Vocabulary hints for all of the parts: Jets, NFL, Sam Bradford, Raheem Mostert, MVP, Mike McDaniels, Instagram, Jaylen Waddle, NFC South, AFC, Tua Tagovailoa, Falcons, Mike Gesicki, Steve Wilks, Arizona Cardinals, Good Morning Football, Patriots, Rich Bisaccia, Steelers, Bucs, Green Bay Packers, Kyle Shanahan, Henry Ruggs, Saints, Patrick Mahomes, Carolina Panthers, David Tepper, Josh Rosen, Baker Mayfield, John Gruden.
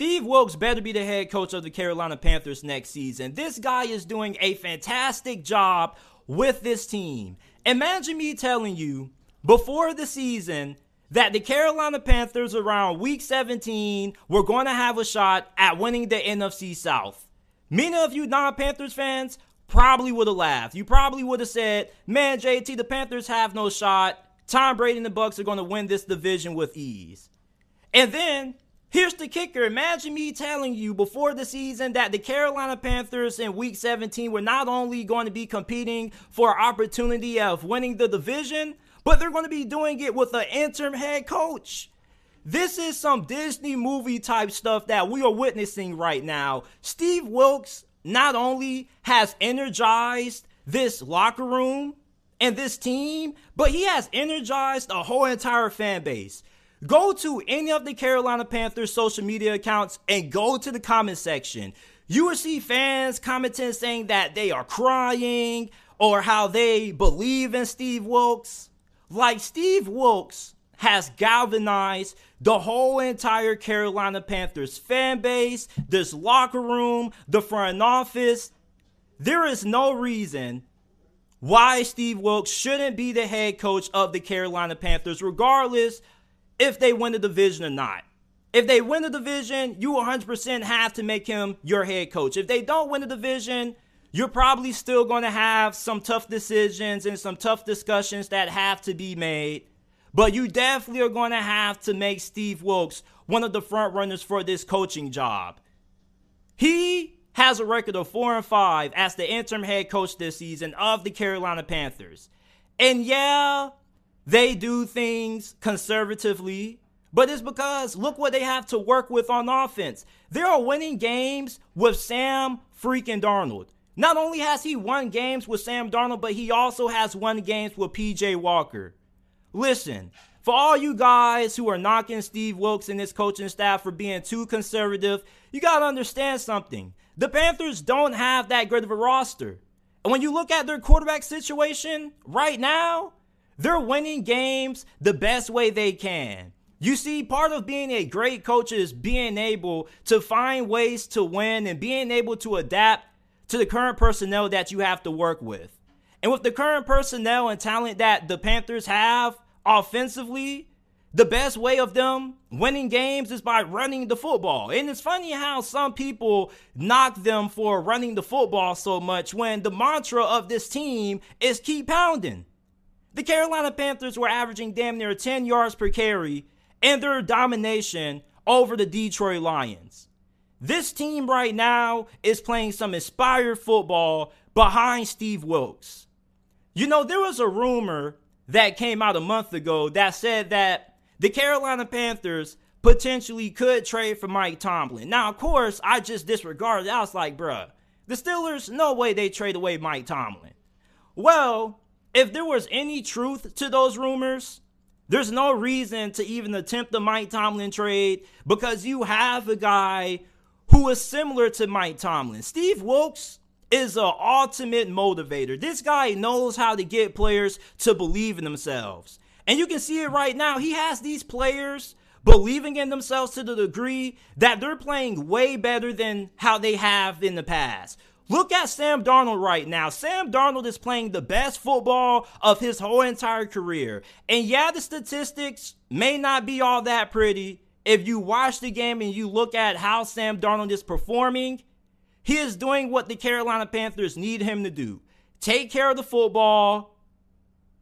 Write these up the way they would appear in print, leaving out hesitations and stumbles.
Steve Wilks better be the head coach of the Carolina Panthers next season. This guy is doing a fantastic job with this team. Imagine me telling you before the season that the Carolina Panthers around week 17 were going to have a shot at winning the NFC South. Many of you non-Panthers fans probably would have laughed. You probably would have said, man, JT, the Panthers have no shot. Tom Brady and the Bucs are going to win this division with ease. And then, here's the kicker. Imagine me telling you before the season that the Carolina Panthers in Week 17 were not only going to be competing for an opportunity of winning the division, but they're going to be doing it with an interim head coach. This is some Disney movie type stuff that we are witnessing right now. Steve Wilks not only has energized this locker room and this team, but he has energized a whole entire fan base. Go to any of the Carolina Panthers social media accounts and go to the comment section. You will see fans commenting saying that they are crying or how they believe in Steve Wilks. Like, Steve Wilks has galvanized the whole entire Carolina Panthers fan base, this locker room, the front office. There is no reason why Steve Wilks shouldn't be the head coach of the Carolina Panthers, regardless if they win the division or not. If they win the division, you 100% have to make him your head coach. If they don't win the division, you're probably still going to have some tough decisions and some tough discussions that have to be made. But you definitely are going to have to make Steve Wilks one of the front runners for this coaching job. He has a record of 4-5 as the interim head coach this season of the Carolina Panthers. And yeah, they do things conservatively, but it's because look what they have to work with on offense. They are winning games with Sam freaking Darnold. Not only has he won games with Sam Darnold, but he also has won games with PJ Walker. Listen, for all you guys who are knocking Steve Wilks and his coaching staff for being too conservative, you got to understand something. The Panthers don't have that great of a roster. And when you look at their quarterback situation right now, they're winning games the best way they can. You see, part of being a great coach is being able to find ways to win and being able to adapt to the current personnel that you have to work with. And with the current personnel and talent that the Panthers have offensively, the best way of them winning games is by running the football. And it's funny how some people knock them for running the football so much when the mantra of this team is keep pounding. The Carolina Panthers were averaging damn near 10 yards per carry in their domination over the Detroit Lions. This team right now is playing some inspired football behind Steve Wilks. You know, there was a rumor that came out a month ago that said that the Carolina Panthers potentially could trade for Mike Tomlin. Now, of course, I just disregarded it. I was like, bruh, the Steelers, no way they trade away Mike Tomlin. Well, if there was any truth to those rumors, there's no reason to even attempt the Mike Tomlin trade because you have a guy who is similar to Mike Tomlin. Steve Wilks is an ultimate motivator. This guy knows how to get players to believe in themselves. And you can see it right now. He has these players believing in themselves to the degree that they're playing way better than how they have in the past. Look at Sam Darnold right now. Sam Darnold is playing the best football of his whole entire career. And yeah, the statistics may not be all that pretty. If you watch the game and you look at how Sam Darnold is performing, he is doing what the Carolina Panthers need him to do. Take care of the football,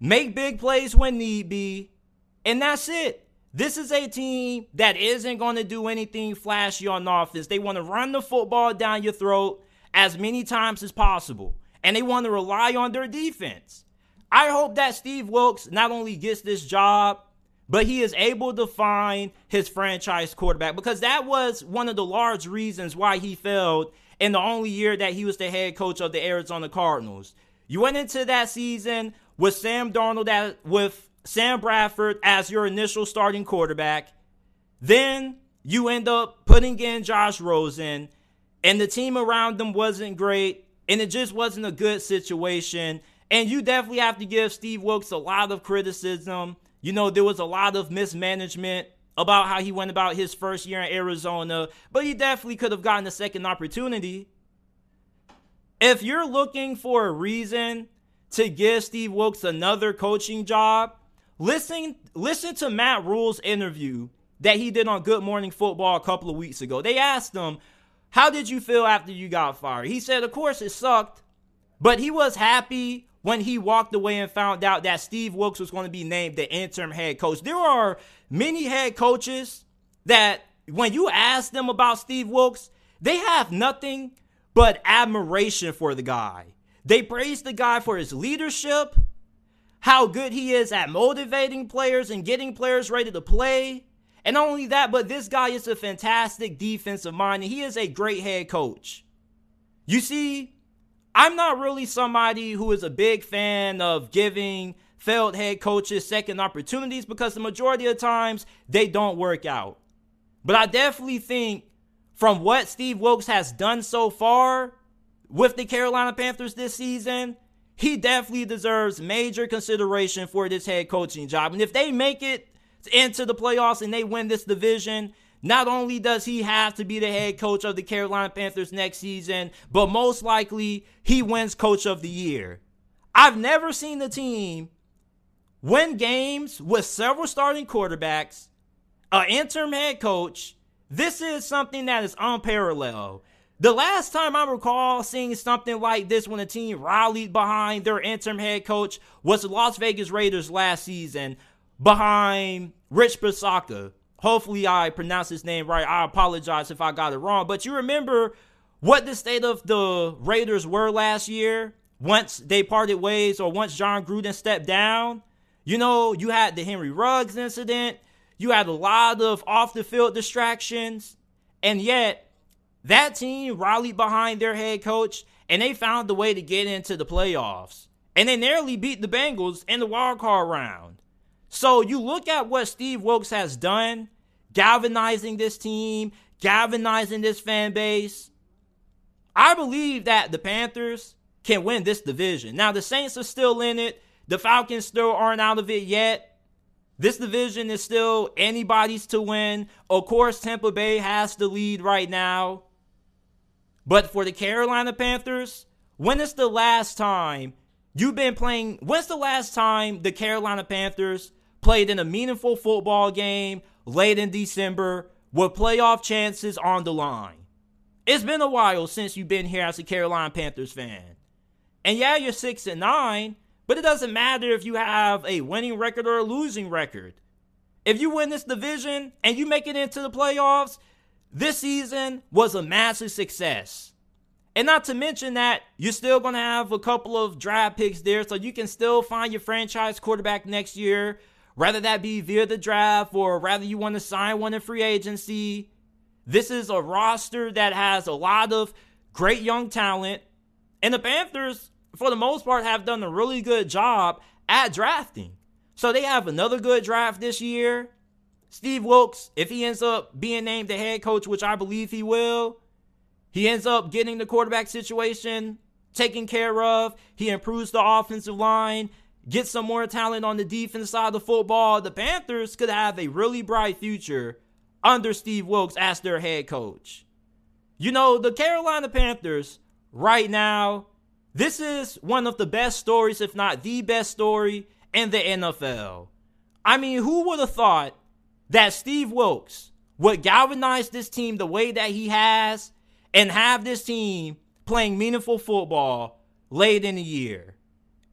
make big plays when need be, and that's it. This is a team that isn't going to do anything flashy on offense. They want to run the football down your throat as many times as possible, and they want to rely on their defense. I hope that Steve Wilks not only gets this job, but he is able to find his franchise quarterback, because that was one of the large reasons why he failed in the only year that he was the head coach of the Arizona Cardinals. You went into that season with Sam Bradford as your initial starting quarterback. Then you end up putting in Josh Rosen, and the team around them wasn't great, and it just wasn't a good situation. And you definitely have to give Steve Wilks a lot of criticism. You know, there was a lot of mismanagement about how he went about his first year in Arizona, but he definitely could have gotten a second opportunity. If you're looking for a reason to give Steve Wilks another coaching job, listen to Matt Rule's interview that he did on Good Morning Football a couple of weeks ago. They asked him, how did you feel after you got fired? He said, of course it sucked, but he was happy when he walked away and found out that Steve Wilks was going to be named the interim head coach. There are many head coaches that when you ask them about Steve Wilks, they have nothing but admiration for the guy. They praise the guy for his leadership, how good he is at motivating players and getting players ready to play. And not only that, but this guy is a fantastic defensive mind, and he is a great head coach. You see, I'm not really somebody who is a big fan of giving failed head coaches second opportunities because the majority of times they don't work out. But I definitely think from what Steve Wilks has done so far with the Carolina Panthers this season, he definitely deserves major consideration for this head coaching job. And if they make it into the playoffs and they win this division, not only does he have to be the head coach of the Carolina Panthers next season, but most likely he wins coach of the year. I've never seen the team win games with several starting quarterbacks, an interim head coach. This is something that is unparalleled. The last time I recall seeing something like this when a team rallied behind their interim head coach was the Las Vegas Raiders last season, behind Rich Bisaccia. Hopefully I pronounced his name right. I apologize if I got it wrong. But you remember what the state of the Raiders were last year once they parted ways or once John Gruden stepped down? You know, you had the Henry Ruggs incident. You had a lot of off-the-field distractions. And yet, that team rallied behind their head coach, and they found the way to get into the playoffs. And they nearly beat the Bengals in the wild card round. So you look at what Steve Wilks has done, galvanizing this team, galvanizing this fan base. I believe that the Panthers can win this division. Now, the Saints are still in it. The Falcons still aren't out of it yet. This division is still anybody's to win. Of course, Tampa Bay has the lead right now. But for the Carolina Panthers, when is the last time you've been playing? When's the last time the Carolina Panthers played in a meaningful football game late in December with playoff chances on the line? It's been a while since you've been here as a Carolina Panthers fan. And yeah, you're 6-9, but it doesn't matter if you have a winning record or a losing record. If you win this division and you make it into the playoffs, this season was a massive success. And not to mention that you're still going to have a couple of draft picks there, so you can still find your franchise quarterback next year, whether that be via the draft or whether you want to sign one in free agency. This is a roster that has a lot of great young talent. And the Panthers, for the most part, have done a really good job at drafting. So they have another good draft this year. Steve Wilks, if he ends up being named the head coach, which I believe he will, he ends up getting the quarterback situation taken care of. He improves the offensive line, gets some more talent on the defense side of the football. The Panthers could have a really bright future under Steve Wilks as their head coach. You know, the Carolina Panthers right now, this is one of the best stories, if not the best story in the NFL. I mean, who would have thought that Steve Wilks would galvanize this team the way that he has and have this team playing meaningful football late in the year?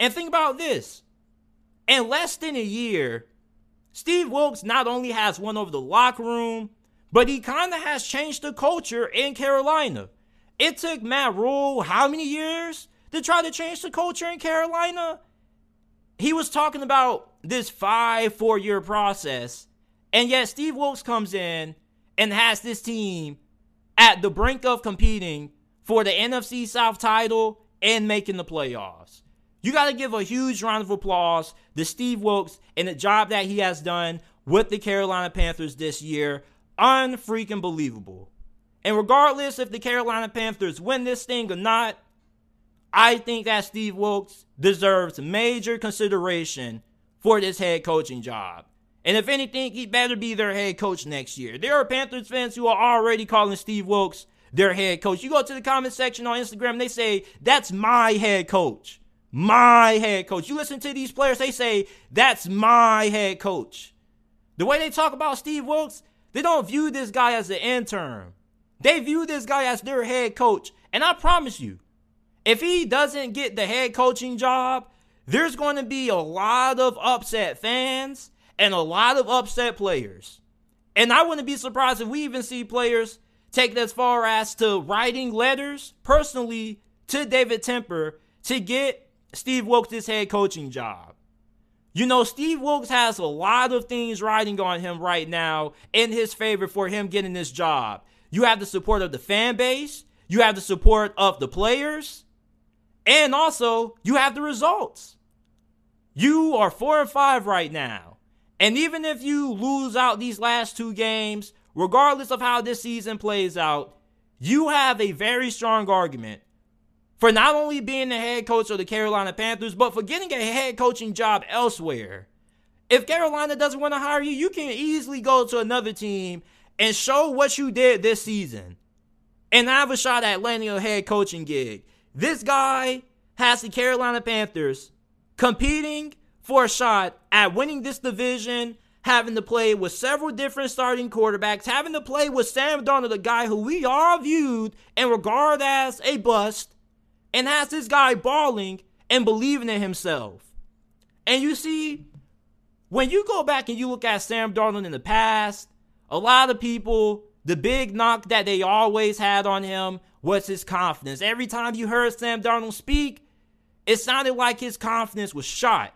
And think about this. In less than a year, Steve Wilks not only has won over the locker room, but he kind of has changed the culture in Carolina. It took Matt Rule how many years to try to change the culture in Carolina? He was talking about this 5-4-year process, and yet Steve Wilks comes in and has this team at the brink of competing for the NFC South title and making the playoffs. You got to give a huge round of applause to Steve Wilks and the job that he has done with the Carolina Panthers this year. Unfreaking believable. And regardless if the Carolina Panthers win this thing or not, I think that Steve Wilks deserves major consideration for this head coaching job. And if anything, he better be their head coach next year. There are Panthers fans who are already calling Steve Wilks their head coach. You go to the comment section on Instagram, and they say, that's my head coach. My head coach. You listen to these players, they say, that's my head coach. The way they talk about Steve Wilks, they don't view this guy as an intern. They view this guy as their head coach. And I promise you, if he doesn't get the head coaching job, there's going to be a lot of upset fans and a lot of upset players. And I wouldn't be surprised if we even see players take it as far as to writing letters personally to David Tepper to get Steve Wilks his head coaching job. You know, Steve Wilks has a lot of things riding on him right now in his favor for him getting this job. You have the support of the fan base. You have the support of the players. And also, you have the results. You are 4-5 right now. And even if you lose out these last two games, regardless of how this season plays out, you have a very strong argument for not only being the head coach of the Carolina Panthers, but for getting a head coaching job elsewhere. If Carolina doesn't want to hire you, you can easily go to another team and show what you did this season and have a shot at landing a head coaching gig. This guy has the Carolina Panthers competing for a shot at winning this division, having to play with several different starting quarterbacks, having to play with Sam Darnold, the guy who we all viewed and regard as a bust, and has this guy balling and believing in himself. And you see, when you go back and you look at Sam Darnold in the past, a lot of people, the big knock that they always had on him was his confidence. Every time you heard Sam Darnold speak, it sounded like his confidence was shot.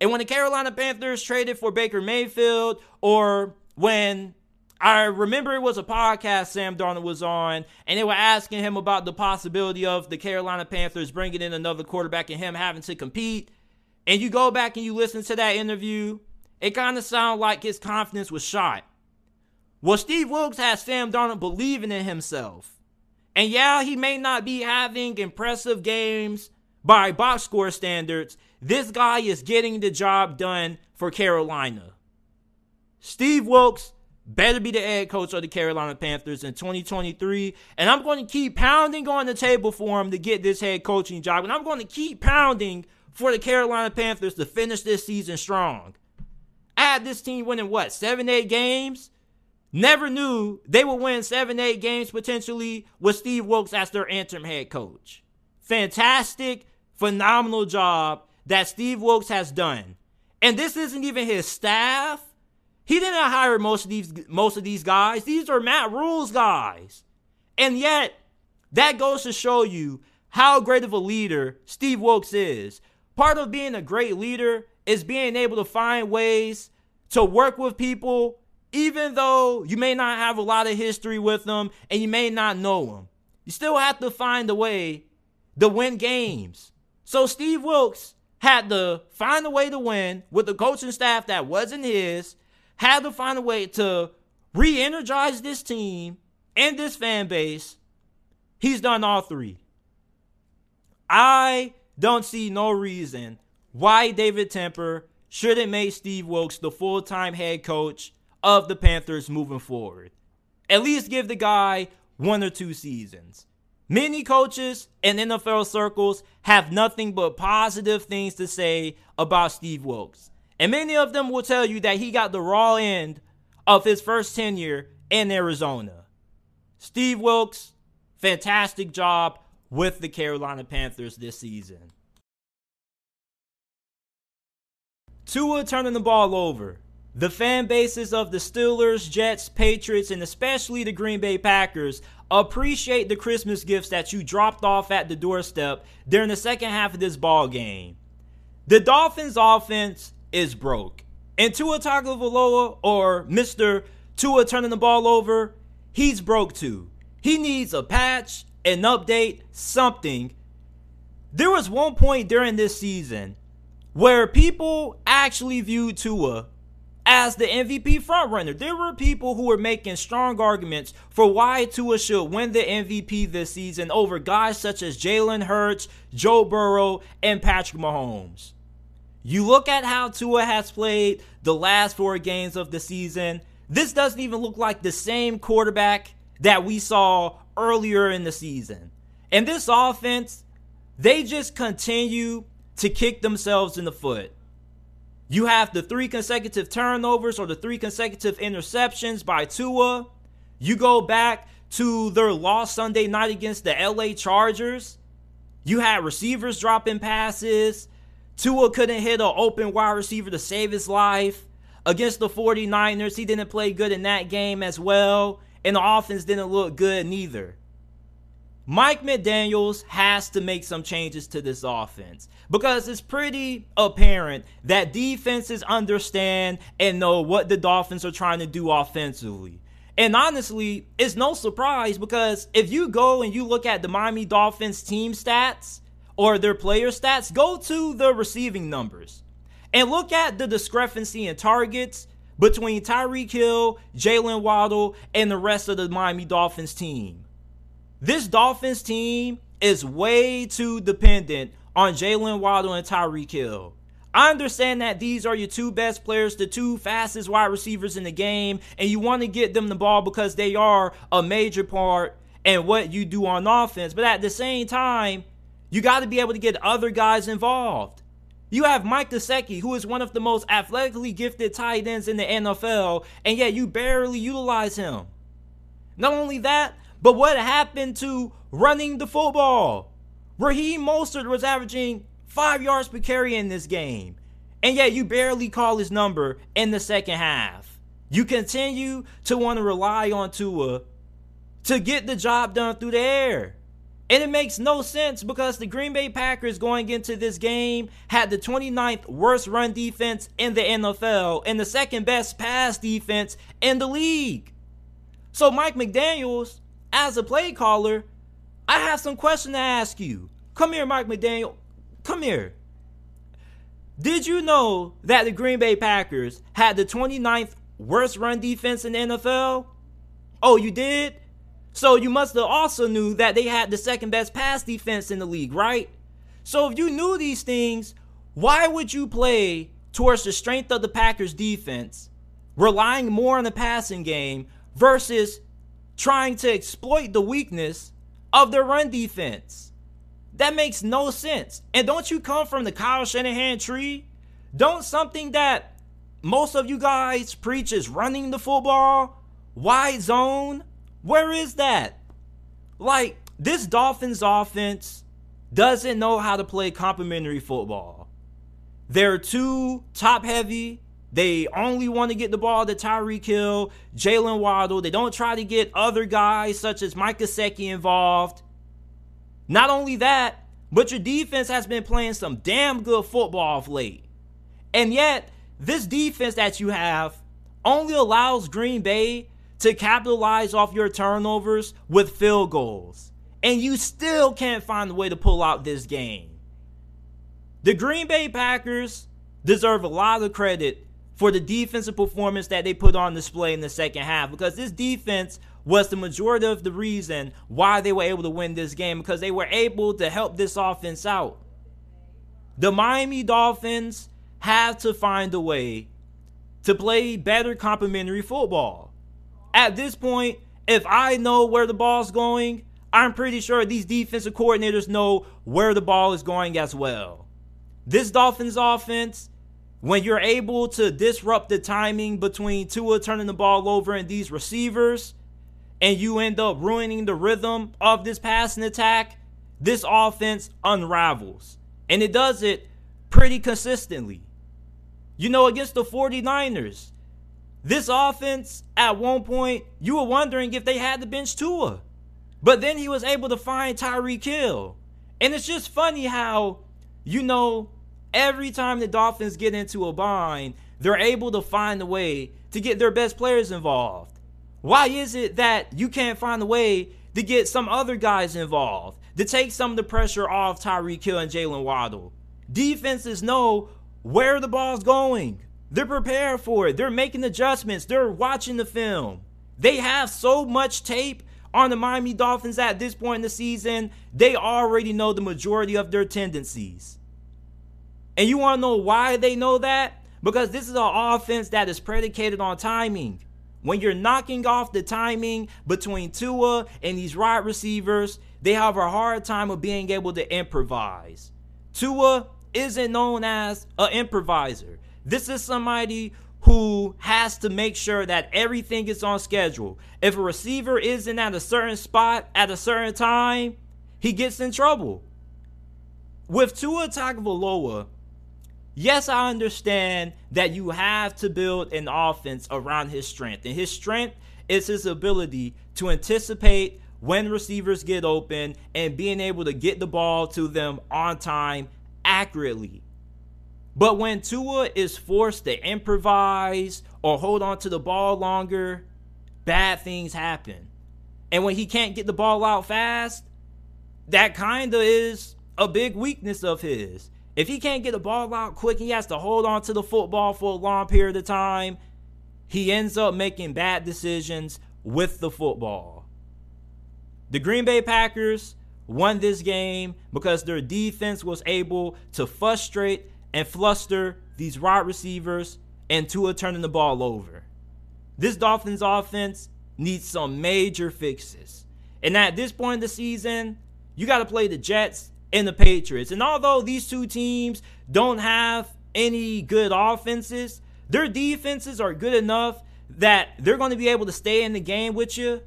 And when the Carolina Panthers traded for Baker Mayfield, or when I remember it was a podcast Sam Darnold was on, and they were asking him about the possibility of the Carolina Panthers bringing in another quarterback and him having to compete. And you go back and you listen to that interview, it kind of sounded like his confidence was shot. Well, Steve Wilks has Sam Darnold believing in himself. And yeah, he may not be having impressive games by box score standards. This guy is getting the job done for Carolina. Steve Wilks better be the head coach of the Carolina Panthers in 2023. And I'm going to keep pounding on the table for him to get this head coaching job. And I'm going to keep pounding for the Carolina Panthers to finish this season strong. I had this team winning, 7-8 games? Never knew they would win 7-8 games potentially with Steve Wilks as their interim head coach. Fantastic, phenomenal job that Steve Wilks has done. And this isn't even his staff. He didn't hire most of these guys. These are Matt Rule's guys. And yet, that goes to show you how great of a leader Steve Wilks is. Part of being a great leader is being able to find ways to work with people, even though you may not have a lot of history with them and you may not know them. You still have to find a way to win games. So Steve Wilks had to find a way to win with a coaching staff that wasn't his, had to find a way to re-energize this team and this fan base. He's done all three. I don't see no reason why David Tepper shouldn't make Steve Wilks the full-time head coach of the Panthers moving forward. At least give the guy 1 or 2 seasons. Many coaches in NFL circles have nothing but positive things to say about Steve Wilks. And many of them will tell you that he got the raw end of his first tenure in Arizona. Steve Wilks, fantastic job with the Carolina Panthers this season. Tua turning the ball over. The fan bases of the Steelers, Jets, Patriots, and especially the Green Bay Packers appreciate the Christmas gifts that you dropped off at the doorstep during the second half of this ball game. The Dolphins' offense is broke. And Tua Tagovailoa, or Mr. Tua turning the ball over, he's broke too. He needs a patch, an update, something. There was one point during this season where people actually viewed Tua as the MVP frontrunner. There were people who were making strong arguments for why Tua should win the MVP this season over guys such as Jalen Hurts, Joe Burrow, and Patrick Mahomes. You look at how Tua has played the last four games of the season. This doesn't even look like the same quarterback that we saw earlier in the season. And this offense, they just continue to kick themselves in the foot. You have the three consecutive turnovers or the three consecutive interceptions by Tua. You go back to their loss Sunday night against the LA Chargers. You had receivers dropping passes. Tua couldn't hit an open wide receiver to save his life. Against the 49ers, he didn't play good in that game as well. And the offense didn't look good neither. Mike McDaniels has to make some changes to this offense, because it's pretty apparent that defenses understand and know what the Dolphins are trying to do offensively. And honestly, it's no surprise, because if you go and you look at the Miami Dolphins team stats, or their player stats, go to the receiving numbers and look at the discrepancy in targets between Tyreek Hill, Jaylen Waddle, and the rest of the Miami Dolphins team. This Dolphins team is way too dependent on Jaylen Waddle and Tyreek Hill. I understand that these are your two best players, the two fastest wide receivers in the game, and you want to get them the ball because they are a major part in what you do on offense. But at the same time, you got to be able to get other guys involved. You have Mike Gesicki, who is one of the most athletically gifted tight ends in the NFL, and yet you barely utilize him. Not only that, but what happened to running the football? Raheem Mostert was averaging 5 yards per carry in this game, and yet you barely call his number in the second half. You continue to want to rely on Tua to get the job done through the air. And it makes no sense, because the Green Bay Packers going into this game had the 29th worst run defense in the NFL and the second best pass defense in the league. So Mike McDaniels, as a play caller, I have some question to ask you. Come here, Mike McDaniel. Come here. Did you know that the Green Bay Packers had the 29th worst run defense in the NFL? Oh, you did? So you must have also knew that they had the second best pass defense in the league, right? So if you knew these things, why would you play towards the strength of the Packers defense, relying more on the passing game versus trying to exploit the weakness of their run defense? That makes no sense. And don't you come from the Kyle Shanahan tree? Don't something that most of you guys preach is running the football, wide zone? Where is that? Like, this Dolphins offense doesn't know how to play complimentary football. They're too top-heavy. They only want to get the ball to Tyreek Hill, Jaylen Waddle. They don't try to get other guys such as Mike Gesicki involved. Not only that, but your defense has been playing some damn good football of late. And yet, this defense that you have only allows Green Bay to capitalize off your turnovers with field goals. And you still can't find a way to pull out this game. The Green Bay Packers deserve a lot of credit for the defensive performance that they put on display in the second half, because this defense was the majority of the reason why they were able to win this game, because they were able to help this offense out. The Miami Dolphins have to find a way to play better complementary football. At this point, if I know where the ball's going, I'm pretty sure these defensive coordinators know where the ball is going as well. This Dolphins offense, when you're able to disrupt the timing between Tua turning the ball over and these receivers, and you end up ruining the rhythm of this passing attack, this offense unravels. And it does it pretty consistently. You know, against the 49ers, this offense, at one point, you were wondering if they had to bench Tua. But then he was able to find Tyreek Hill. And it's just funny how, you know, every time the Dolphins get into a bind, they're able to find a way to get their best players involved. Why is it that you can't find a way to get some other guys involved, to take some of the pressure off Tyreek Hill and Jaylen Waddle? Defenses know where the ball's going. They're prepared for it. They're making adjustments. They're watching the film. They have so much tape on the Miami Dolphins at this point in the season, they already know the majority of their tendencies. And you want to know why they know that? Because this is an offense that is predicated on timing. When you're knocking off the timing between Tua and these wide receivers, they have a hard time of being able to improvise. Tua isn't known as an improviser. This is somebody who has to make sure that everything is on schedule. If a receiver isn't at a certain spot at a certain time, he gets in trouble. With Tua Tagovailoa, yes, I understand that you have to build an offense around his strength. And his strength is his ability to anticipate when receivers get open and being able to get the ball to them on time accurately. But when Tua is forced to improvise or hold on to the ball longer, bad things happen. And when he can't get the ball out fast, that kind of is a big weakness of his. If he can't get the ball out quick, he has to hold on to the football for a long period of time. He ends up making bad decisions with the football. The Green Bay Packers won this game because their defense was able to frustrate and fluster these wide receivers and Tua turning the ball over. This Dolphins offense needs some major fixes. And at this point in the season, you got to play the Jets and the Patriots. And although these two teams don't have any good offenses, their defenses are good enough that they're going to be able to stay in the game with you.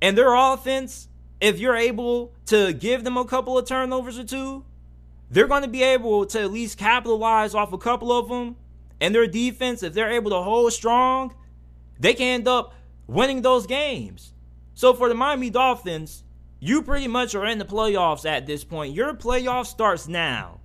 And their offense, if you're able to give them a couple of turnovers or two, they're going to be able to at least capitalize off a couple of them. And their defense, if they're able to hold strong, they can end up winning those games. So for the Miami Dolphins, you pretty much are in the playoffs at this point. Your playoff starts now.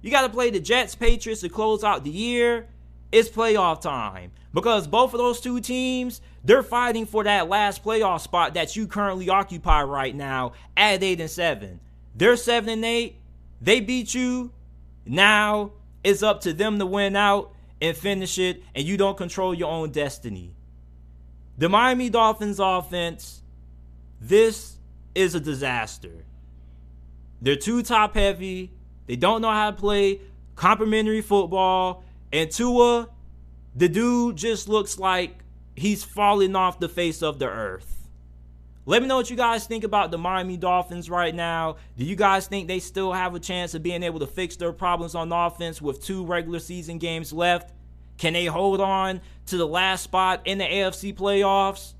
You got to play the Jets, Patriots to close out the year. It's playoff time. Because both of those two teams, they're fighting for that last playoff spot that you currently occupy right now at 8-7. They're 7-8. They beat you. Now it's up to them to win out and finish it. And you don't control your own destiny. The Miami Dolphins offense, this is a disaster. They're too top heavy. They don't know how to play complimentary football. And Tua, the dude just looks like he's falling off the face of the earth. Let me know what you guys think about the Miami Dolphins right now. Do you guys think they still have a chance of being able to fix their problems on offense with 2 regular season games left? Can they hold on to the last spot in the AFC playoffs?